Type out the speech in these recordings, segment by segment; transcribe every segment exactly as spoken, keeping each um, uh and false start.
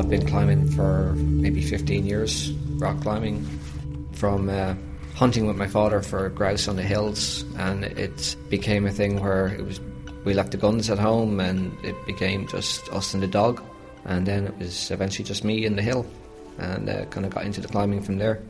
I've been climbing for maybe fifteen years, rock climbing, from uh, hunting with my father for grouse on the hills, and it became a thing where it was we left the guns at home and it became just us and the dog, and then it was eventually just me and the hill, and uh, kind of got into the climbing from there.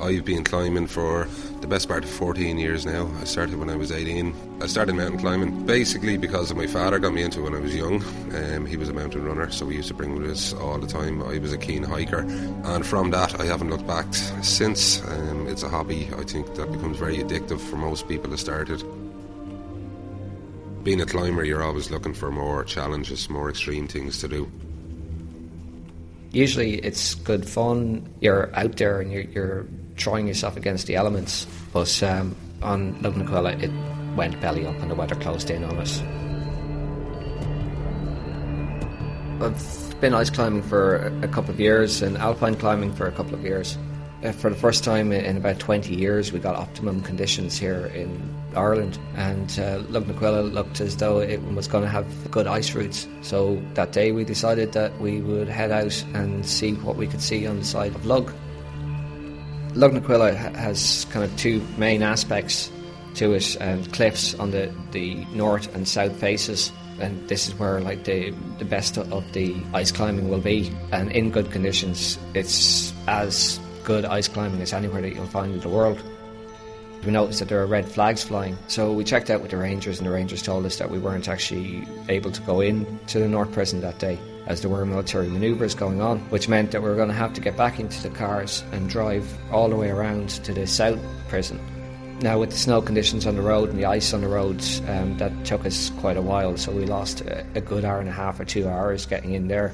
I've been climbing for the best part of fourteen years now. I started when I was eighteen. I started mountain climbing basically because of my father got me into it when I was young. Um, he was a mountain runner, so we used to bring with us all the time. I was a keen hiker, and from that I haven't looked back since. Um, it's a hobby, I think, that becomes very addictive for most people that started. Being a climber, you're always looking for more challenges, more extreme things to do. Usually it's good fun. You're out there and you're, you're throwing yourself against the elements. But um, on Lugnaquilla, it went belly up and the weather closed in on us. I've been ice climbing for a couple of years and alpine climbing for a couple of years. For the first time in about twenty years, we got optimum conditions here in Ireland, and uh, Lugnaquilla looked as though it was going to have good ice routes. So that day we decided that we would head out and see what we could see on the side of Lug. Lugnaquilla ha- has kind of two main aspects to it, um, cliffs on the, the north and south faces, and this is where like the, the best of the ice climbing will be, and in good conditions it's as good ice climbing as anywhere that you'll find in the world. We noticed that there are red flags flying, so we checked out with the rangers, and the rangers told us that we weren't actually able to go in to the North Prison that day, as there were military manoeuvres going on, which meant that we were going to have to get back into the cars and drive all the way around to the South Prison. Now, with the snow conditions on the road and the ice on the roads, um, that took us quite a while, so we lost a, a good hour and a half or two hours getting in there.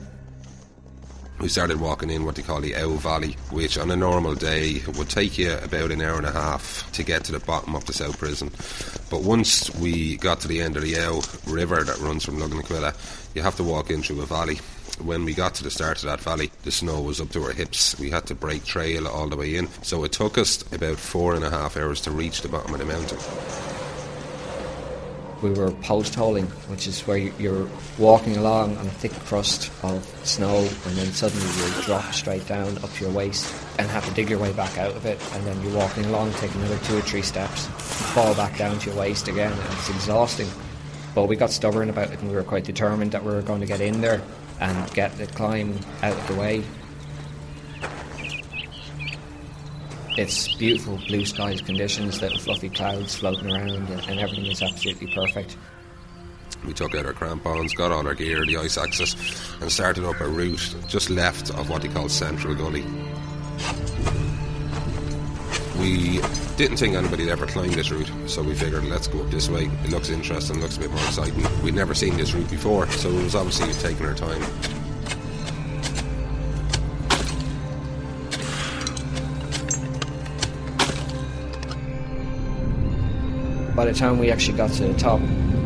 We started walking in what they call the Ow Valley, which on a normal day would take you about an hour and a half to get to the bottom of the South Prison. But once we got to the end of the Ow River that runs from Lugnaquilla, you have to walk in through a valley. When we got to the start of that valley, the snow was up to our hips. We had to break trail all the way in. So it took us about four and a half hours to reach the bottom of the mountain. We were post-holing, which is where you're walking along on a thick crust of snow, and then suddenly you drop straight down up to your waist and have to dig your way back out of it, and then you're walking along, take another two or three steps, fall back down to your waist again, and it's exhausting. But we got stubborn about it, and we were quite determined that we were going to get in there and get the climb out of the way. It's beautiful blue skies conditions, little fluffy clouds floating around, and, and everything is absolutely perfect. We took out our crampons, got all our gear, the ice axes, and started up a route just left of what they call Central Gully. We didn't think anybody had ever climbed this route, so we figured let's go up this way. It looks interesting, looks a bit more exciting. We'd never seen this route before, so it was obviously taking our time. By the time we actually got to the top,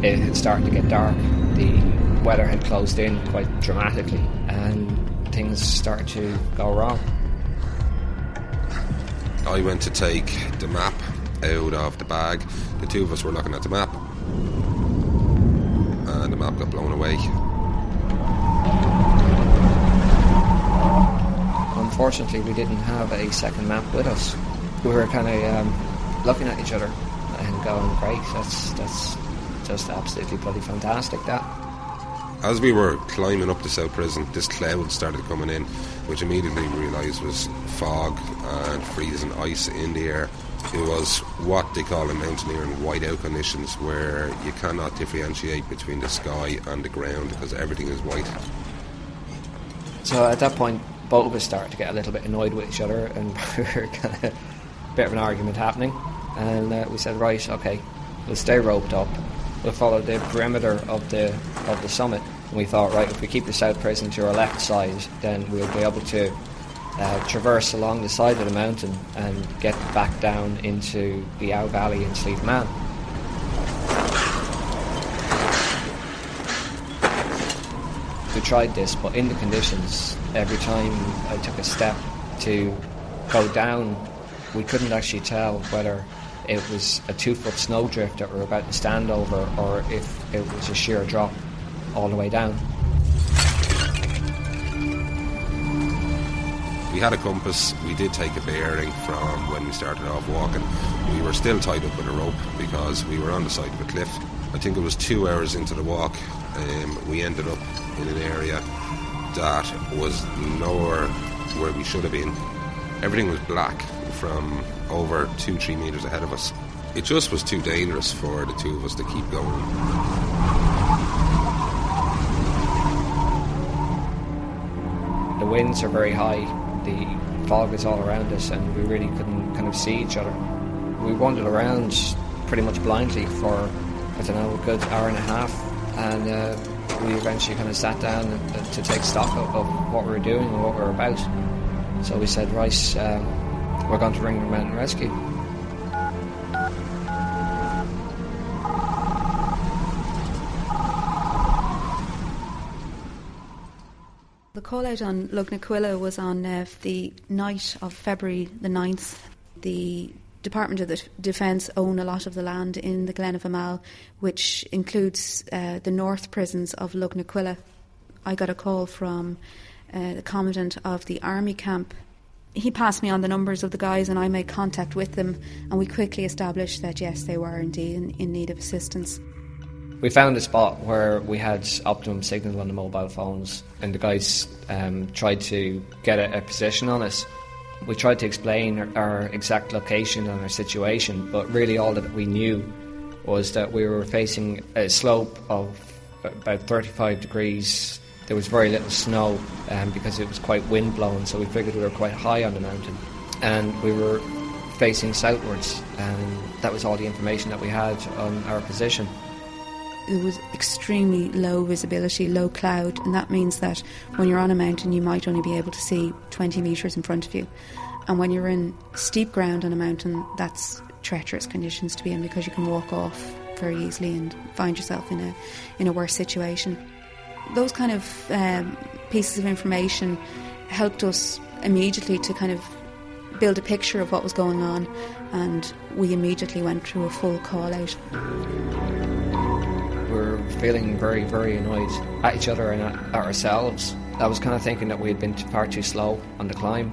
it had started to get dark. The weather had closed in quite dramatically, and things started to go wrong. I went to take the map out of the bag. The two of us were looking at the map, and the map got blown away. Unfortunately, we didn't have a second map with us. We were kind of um, looking at each other and going, great, that's that's just absolutely bloody fantastic, that. As we were climbing up the South Prison, this cloud started coming in, which immediately we realised was fog and freezing ice in the air. It was what they call in mountaineering whiteout conditions, where you cannot differentiate between the sky and the ground because everything is white. So at that point, both of us started to get a little bit annoyed with each other, and we were kind of a bit of an argument happening. And uh, we said, right, okay, We'll stay roped up. We'll follow the perimeter of the of the summit. And we thought, right, if we keep the south prison to our left side, then we'll be able to uh, traverse along the side of the mountain and get back down into the Ow Valley and Sleep Man. We tried this, but in the conditions, every time I took a step to go down, we couldn't actually tell whether it was a two-foot snowdrift that we were about to stand over or if it was a sheer drop all the way down. We had a compass. We did take a bearing from when we started off walking. We were still tied up with a rope because we were on the side of a cliff. I think it was two hours into the walk. Um, we ended up in an area that was nowhere where we should have been. Everything was black from over two, three metres ahead of us. It just was too dangerous for the two of us to keep going. The winds are very high, the fog is all around us, and we really couldn't kind of see each other. We wandered around pretty much blindly for, I don't know, a good hour and a half, and uh, we eventually kind of sat down to take stock of, of what we were doing and what we were about. So we said, right, um, we're going to ring the mountain rescue. The call out on Lugnaquilla was on uh, the night of February the ninth. The Department of the Defence own a lot of the land in the Glen of Imaal, which includes uh, the north prisons of Lugnaquilla. I got a call from uh, the commandant of the army camp. He passed me on the numbers of the guys and I made contact with them, and we quickly established that, yes, they were indeed in, in need of assistance. We found a spot where we had optimum signal on the mobile phones, and the guys um, tried to get a, a position on us. We tried to explain our, our exact location and our situation, but really all that we knew was that we were facing a slope of about thirty-five degrees. There was very little snow um, because it was quite wind-blown, so we figured we were quite high on the mountain. And we were facing southwards, and that was all the information that we had on our position. It was extremely low visibility, low cloud, and that means that when you're on a mountain you might only be able to see twenty metres in front of you. And when you're in steep ground on a mountain, that's treacherous conditions to be in because you can walk off very easily and find yourself in a in a worse situation. Those kind of um, pieces of information helped us immediately to kind of build a picture of what was going on, and we immediately went through a full call out. We were feeling very, very annoyed at each other and at ourselves. I was kind of thinking that we had been far too slow on the climb,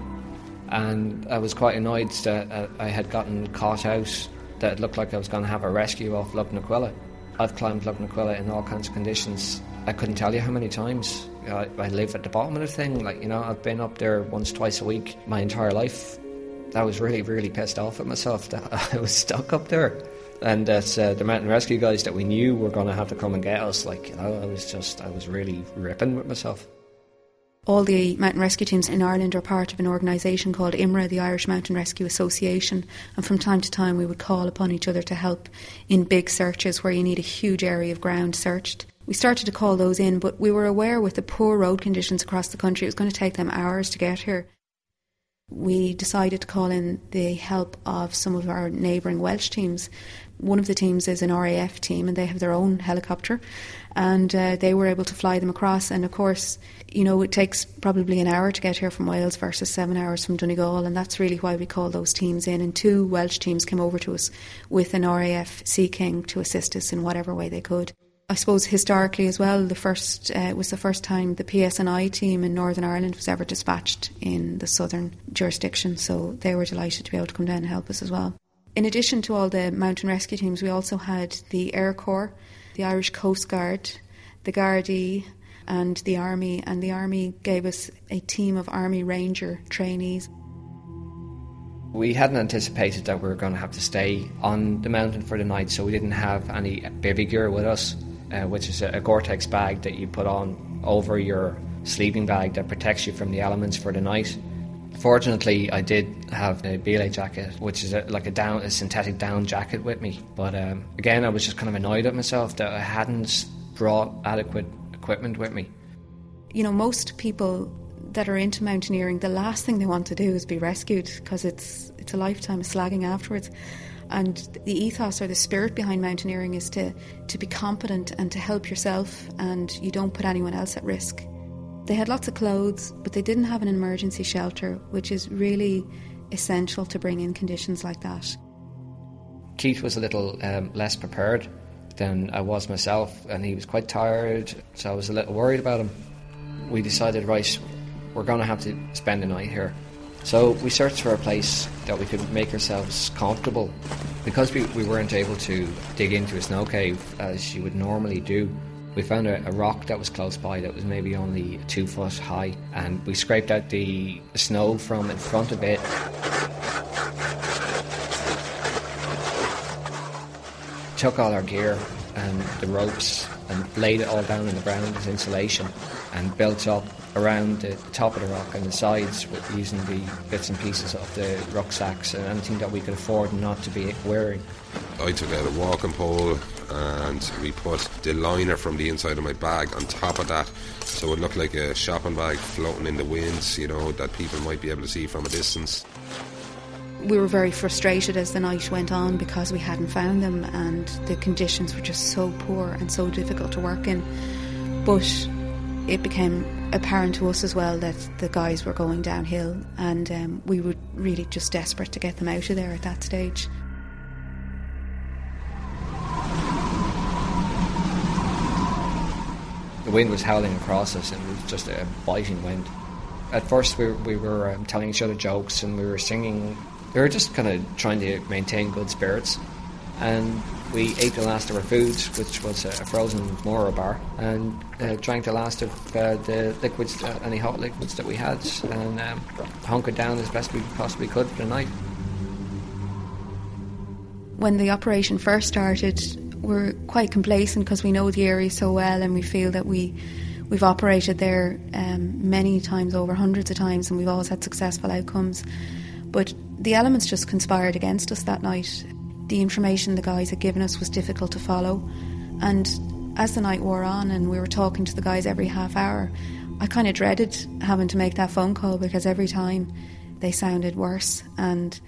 and I was quite annoyed that I had gotten caught out, that it looked like I was going to have a rescue off Lugnaquilla. I've climbed Lugnaquilla in all kinds of conditions. I couldn't tell you how many times. I, I live at the bottom of the thing. Like, you know, I've been up there once, twice a week my entire life. I was really, really pissed off at myself that I was stuck up there. And that's uh, the mountain rescue guys that we knew were going to have to come and get us. Like, you know, I was just, I was really ripping with myself. All the mountain rescue teams in Ireland are part of an organisation called IMRA, the Irish Mountain Rescue Association, and from time to time we would call upon each other to help in big searches where you need a huge area of ground searched. We started to call those in, but we were aware with the poor road conditions across the country, it was going to take them hours to get here. We decided to call in the help of some of our neighbouring Welsh teams. One of the teams is an R A F team, and they have their own helicopter, and uh, they were able to fly them across. And of course, you know, it takes probably an hour to get here from Wales versus seven hours from Donegal, and that's really why we call those teams in. And two Welsh teams came over to us with an R A F Sea King to assist us in whatever way they could. I suppose historically as well, the first uh, it was the first time the P S N I team in Northern Ireland was ever dispatched in the southern jurisdiction, so they were delighted to be able to come down and help us as well. In addition to all the mountain rescue teams, we also had the Air Corps, the Irish Coast Guard, the Gardaí and the Army, and the Army gave us a team of Army Ranger trainees. We hadn't anticipated that we were going to have to stay on the mountain for the night, so we didn't have any bivvy gear with us, uh, which is a, a Gore-Tex bag that you put on over your sleeping bag that protects you from the elements for the night. Fortunately, I did have a B L A jacket, which is a, like a down, a synthetic down jacket with me. But um, again, I was just kind of annoyed at myself that I hadn't brought adequate equipment with me. You know, most people that are into mountaineering, the last thing they want to do is be rescued, because it's it's a lifetime of slagging afterwards. And the ethos or the spirit behind mountaineering is to, to be competent and to help yourself, and you don't put anyone else at risk. They had lots of clothes, but they didn't have an emergency shelter, which is really essential to bring in conditions like that. Keith was a little um, less prepared than I was myself, and he was quite tired, so I was a little worried about him. We decided, right, we're going to have to spend the night here. So we searched for a place that we could make ourselves comfortable. Because we, we weren't able to dig into a snow cave as you would normally do, we found a, a rock that was close by that was maybe only two foot high, and we scraped out the snow from in front of it. Took all our gear and the ropes and laid it all down on the ground as insulation, and built up around the top of the rock and the sides with using the bits and pieces of the rucksacks and anything that we could afford not to be wearing. I took out a walking pole and we put the liner from the inside of my bag on top of that, so it looked like a shopping bag floating in the wind, you know, that people might be able to see from a distance. We were very frustrated as the night went on because we hadn't found them, and the conditions were just so poor and so difficult to work in. But it became apparent to us as well that the guys were going downhill, and um, we were really just desperate to get them out of there at that stage. The wind was howling across us, and it was just a biting wind. At first we, we were um, telling each other jokes and we were singing. We were just kind of trying to maintain good spirits, and we ate the last of our foods, which was a frozen Moro bar, and uh, drank the last of uh, the liquids, uh, any hot liquids that we had, and um, hunkered down as best we possibly could for the night. When the operation first started, we're quite complacent because we know the area so well, and we feel that we, we've operated there um, many times over, hundreds of times, and we've always had successful outcomes. But the elements just conspired against us that night. The information the guys had given us was difficult to follow, and as the night wore on and we were talking to the guys every half hour, I kind of dreaded having to make that phone call, because every time they sounded worse. And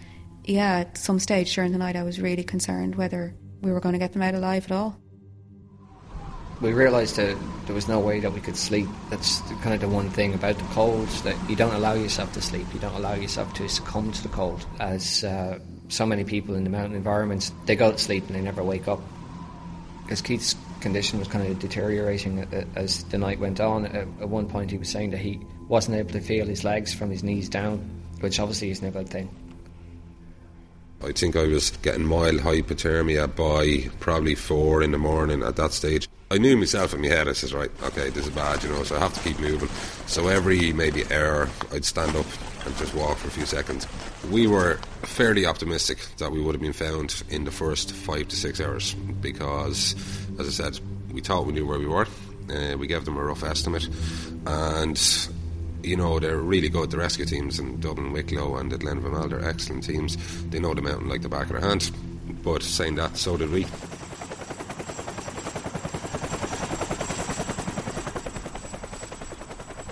yeah, at some stage during the night I was really concerned whether we were going to get them out alive at all. We realised that there was no way that we could sleep. That's kind of the one thing about the colds, that you don't allow yourself to sleep, you don't allow yourself to succumb to the cold. As uh, so many people in the mountain environments, they go to sleep and they never wake up. As Keith's condition was kind of deteriorating as the night went on, at one point he was saying that he wasn't able to feel his legs from his knees down, which obviously is never a thing. I think I was getting mild hypothermia by probably four in the morning at that stage. I knew myself in my head, I says, right, okay, this is bad, you know, so I have to keep moving. So every maybe hour, I'd stand up and just walk for a few seconds. We were fairly optimistic that we would have been found in the first five to six hours because, as I said, we thought we knew where we were. Uh, we gave them a rough estimate. And, you know, they're really good. The rescue teams in Dublin, Wicklow and the Glen of Imaal, they're excellent teams. They know the mountain like the back of their hand. But saying that, so did we.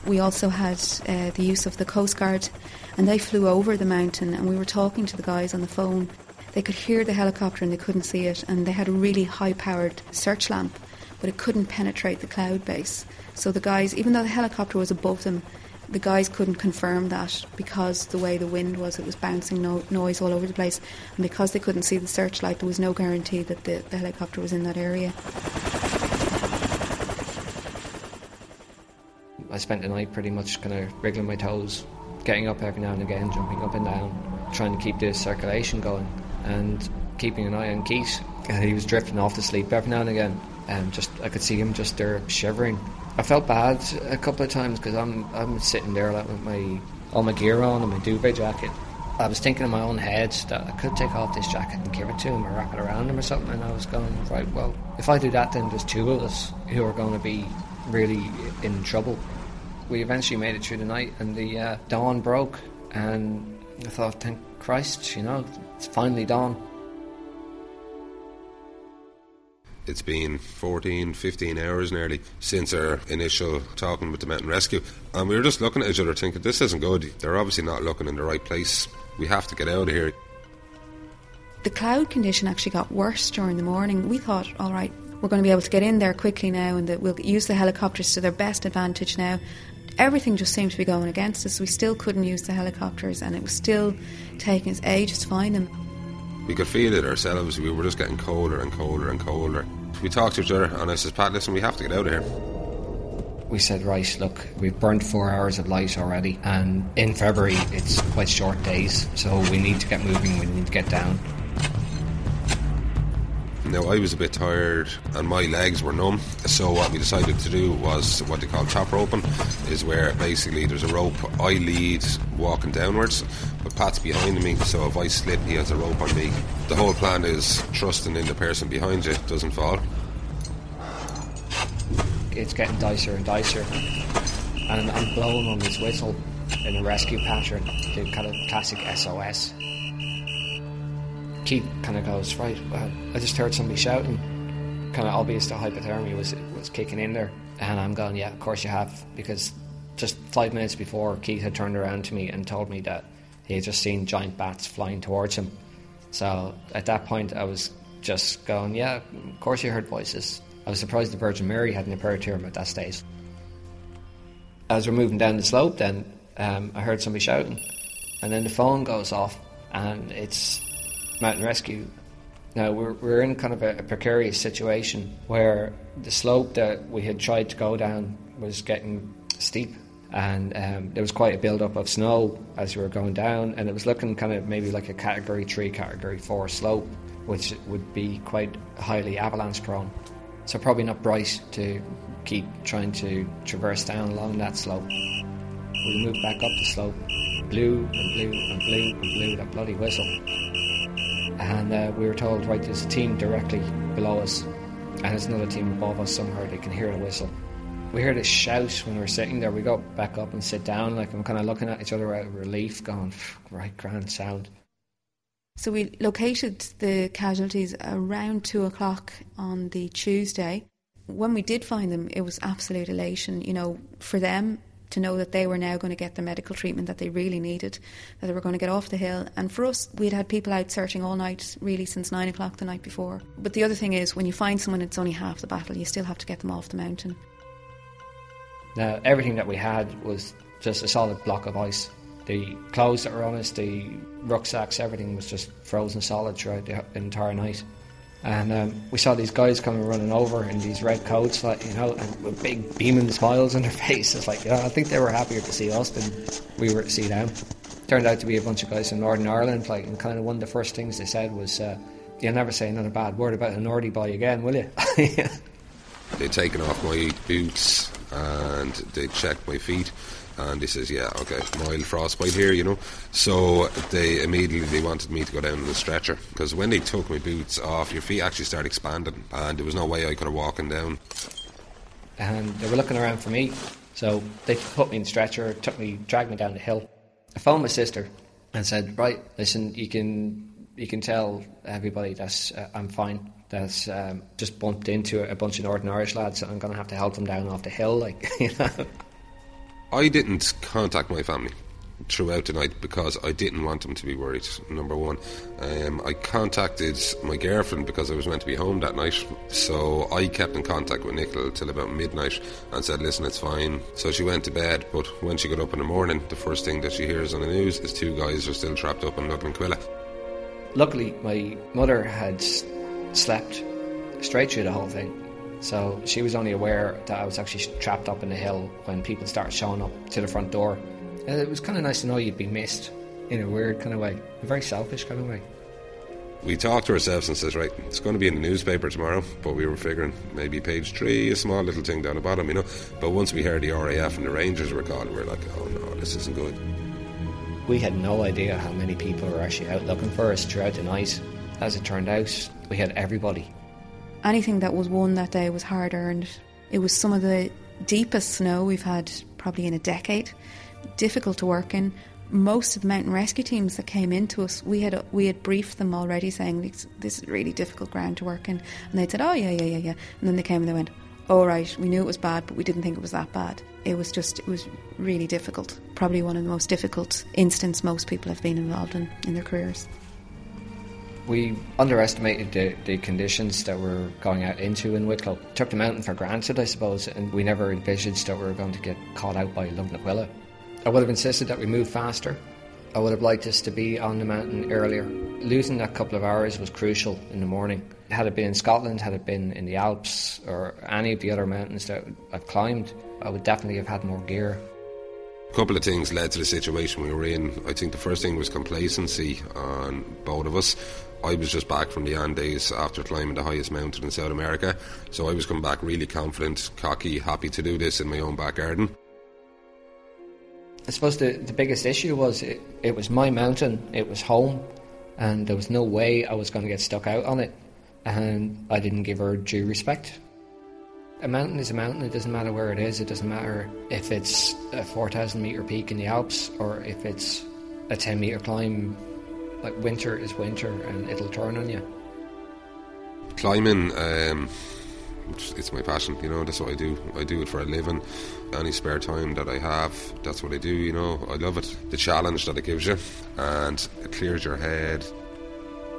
We also had uh, the use of the Coast Guard, and they flew over the mountain, and we were talking to the guys on the phone. They could hear the helicopter and they couldn't see it, and they had a really high-powered search lamp, but it couldn't penetrate the cloud base. So the guys, even though the helicopter was above them, the guys couldn't confirm that because the way the wind was, it was bouncing no- noise all over the place, and because they couldn't see the searchlight, there was no guarantee that the, the helicopter was in that area. I spent the night pretty much kind of wriggling my toes, getting up every now and again, jumping up and down, trying to keep the circulation going and keeping an eye on Keith. He was drifting off to sleep every now and again, and just I could see him just there shivering. I felt bad a couple of times because I'm I'm sitting there like with my all my gear on and my duvet jacket. I was thinking in my own head that I could take off this jacket and give it to him or wrap it around him or something, and I was going, right, well, if I do that then there's two of us who are going to be really in trouble. We eventually made it through the night, and the uh, dawn broke, And I thought, thank Christ, you know, it's finally dawn. It's been fourteen, fifteen hours nearly since our initial talking with the mountain rescue. And we were just looking at each other thinking, this isn't good. They're obviously not looking in the right place. We have to get out of here. The cloud condition actually got worse during the morning. We thought, all right, we're going to be able to get in there quickly now and that we'll use the helicopters to their best advantage now. Everything just seemed to be going against us. We still couldn't use the helicopters and it was still taking us ages to find them. We could feel it ourselves. We were just getting colder and colder and colder. We talked to each other and I said, Pat, listen, we have to get out of here. We said, right, look, we've burnt four hours of light already and in February it's quite short days, so we need to get moving, we need to get down. Now, I was a bit tired and my legs were numb, so what we decided to do was what they call top roping, is where basically there's a rope I lead walking downwards, but Pat's behind me, so if I slip, he has a rope on me. The whole plan is trusting in the person behind you doesn't fall. It's getting dicer and dicer, and I'm blowing on his whistle in a rescue pattern, the kind of classic S O S. Keith kind of goes, right, well, I just heard somebody shouting. Kind of obvious that hypothermia was was kicking in there. And I'm going, yeah, of course you have. Because just five minutes before, Keith had turned around to me and told me that he had just seen giant bats flying towards him. So at that point, I was just going, yeah, of course you heard voices. I was surprised the Virgin Mary hadn't appeared to him at that stage. As we're moving down the slope then, um, I heard somebody shouting. And then the phone goes off and it's mountain rescue. Now we're we're in kind of a, a precarious situation where the slope that we had tried to go down was getting steep, and um, there was quite a build-up of snow as we were going down, and it was looking kind of maybe like a category three, category four slope, which would be quite highly avalanche prone. So probably not bright to keep trying to traverse down along that slope. We moved back up the slope, blew and blew and blew and blew that bloody whistle. And uh, we were told, right, there's a team directly below us and there's another team above us somewhere, they can hear the whistle. We heard a shout when we were sitting there. We go back up and sit down, like, I'm kind of looking at each other out of relief, going, right, grand sound. So we located the casualties around two o'clock on the Tuesday. When we did find them, it was absolute elation, you know, for them to know that they were now going to get the medical treatment that they really needed, that they were going to get off the hill. And for us, we'd had people out searching all night, really, since nine o'clock the night before. But the other thing is, when you find someone, it's only half the battle. You still have to get them off the mountain. Now, everything that we had was just a solid block of ice. The clothes that were on us, the rucksacks, everything was just frozen solid throughout the entire night. And um, we saw these guys coming running over in these red coats, like, you know, and with big beaming smiles on their faces. Like, you know, I think they were happier to see us than we were to see them. Turned out to be a bunch of guys from Northern Ireland, like, and kind of one of the first things they said was, uh, "You'll never say another bad word about a Nordy boy again, will you?" They'd taken off my boots and they checked my feet. And he says, yeah, okay, mild frostbite here, you know. So they immediately they wanted me to go down on the stretcher, because when they took my boots off, your feet actually started expanding, and there was no way I could have walked down. And they were looking around for me, so they put me in the stretcher, took me, dragged me down the hill. I phoned my sister and said, right, listen, you can you can tell everybody that uh, I'm fine. That's um, just bumped into a bunch of Northern Irish lads, and I'm going to have to help them down off the hill, like, you know. I didn't contact my family throughout the night because I didn't want them to be worried, number one. Um, I contacted my girlfriend because I was meant to be home that night, so I kept in contact with Nicola till about midnight and said, listen, it's fine. So she went to bed, but when she got up in the morning, the first thing that she hears on the news is two guys are still trapped up in Lugnaquilla. Luckily, my mother had slept straight through the whole thing. So she was only aware that I was actually trapped up in the hill when people started showing up to the front door. And it was kind of nice to know you'd be missed in a weird kind of way, a very selfish kind of way. We talked to ourselves and says, right, it's going to be in the newspaper tomorrow, but we were figuring maybe page three, a small little thing down the bottom, you know. But once we heard the R A F and the Rangers were calling, we were like, oh no, this isn't good. We had no idea how many people were actually out looking for us throughout the night. As it turned out, we had everybody. Anything that was won that day was hard-earned. It was some of the deepest snow we've had probably in a decade. Difficult to work in, most of the mountain rescue teams that came into us, we had we had briefed them already saying, this, this is really difficult ground to work in. And they'd said, oh, yeah, yeah, yeah, yeah. And then they came and they went, oh, right, we knew it was bad, but we didn't think it was that bad. It was just, it was really difficult. Probably one of the most difficult incidents most people have been involved in in their careers. We underestimated the, the conditions that we're going out into in Wicklow. Took the mountain for granted, I suppose, and we never envisaged that we were going to get caught out by Lugnaquilla. I would have insisted that we move faster. I would have liked us to be on the mountain earlier. Losing that couple of hours was crucial in the morning. Had it been in Scotland, had it been in the Alps or any of the other mountains that I've climbed, I would definitely have had more gear. A couple of things led to the situation we were in. I think the first thing was complacency on both of us. I was just back from the Andes after climbing the highest mountain in South America, so I was coming back really confident, cocky, happy to do this in my own back garden. I suppose the, the biggest issue was it, it was my mountain, it was home, and there was no way I was going to get stuck out on it, and I didn't give her due respect. A mountain is a mountain, it doesn't matter where it is, it doesn't matter if it's a four thousand metre peak in the Alps or if it's a ten metre climb. Like, winter is winter and it'll turn on you. Climbing, um, it's my passion, you know, that's what I do. I do it for a living. Any spare time that I have, that's what I do, you know. I love it. The challenge that it gives you, and it clears your head.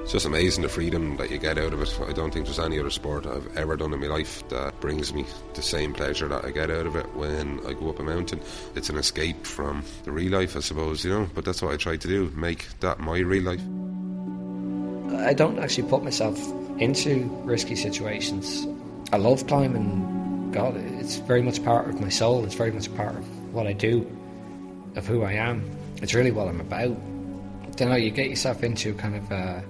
It's just amazing the freedom that you get out of it. I don't think there's any other sport I've ever done in my life that brings me the same pleasure that I get out of it when I go up a mountain. It's an escape from the real life, I suppose, you know, but that's what I try to do, make that my real life. I don't actually put myself into risky situations. I love climbing. God, it's very much part of my soul. It's very much part of what I do, of who I am. It's really what I'm about. You know, you get yourself into kind of a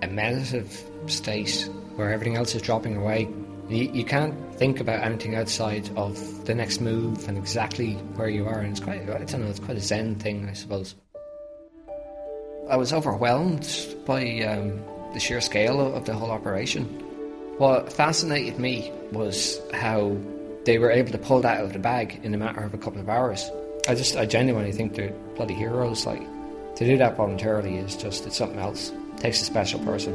a meditative state where everything else is dropping away. You, you can't think about anything outside of the next move and exactly where you are, and it's quite, I don't know, it's quite a zen thing, I suppose. I was overwhelmed by um, the sheer scale of the whole operation. What fascinated me was how they were able to pull that out of the bag in a matter of a couple of hours. I just, I genuinely think they're bloody heroes. Like, to do that voluntarily is just, it's something else. Takes a special person.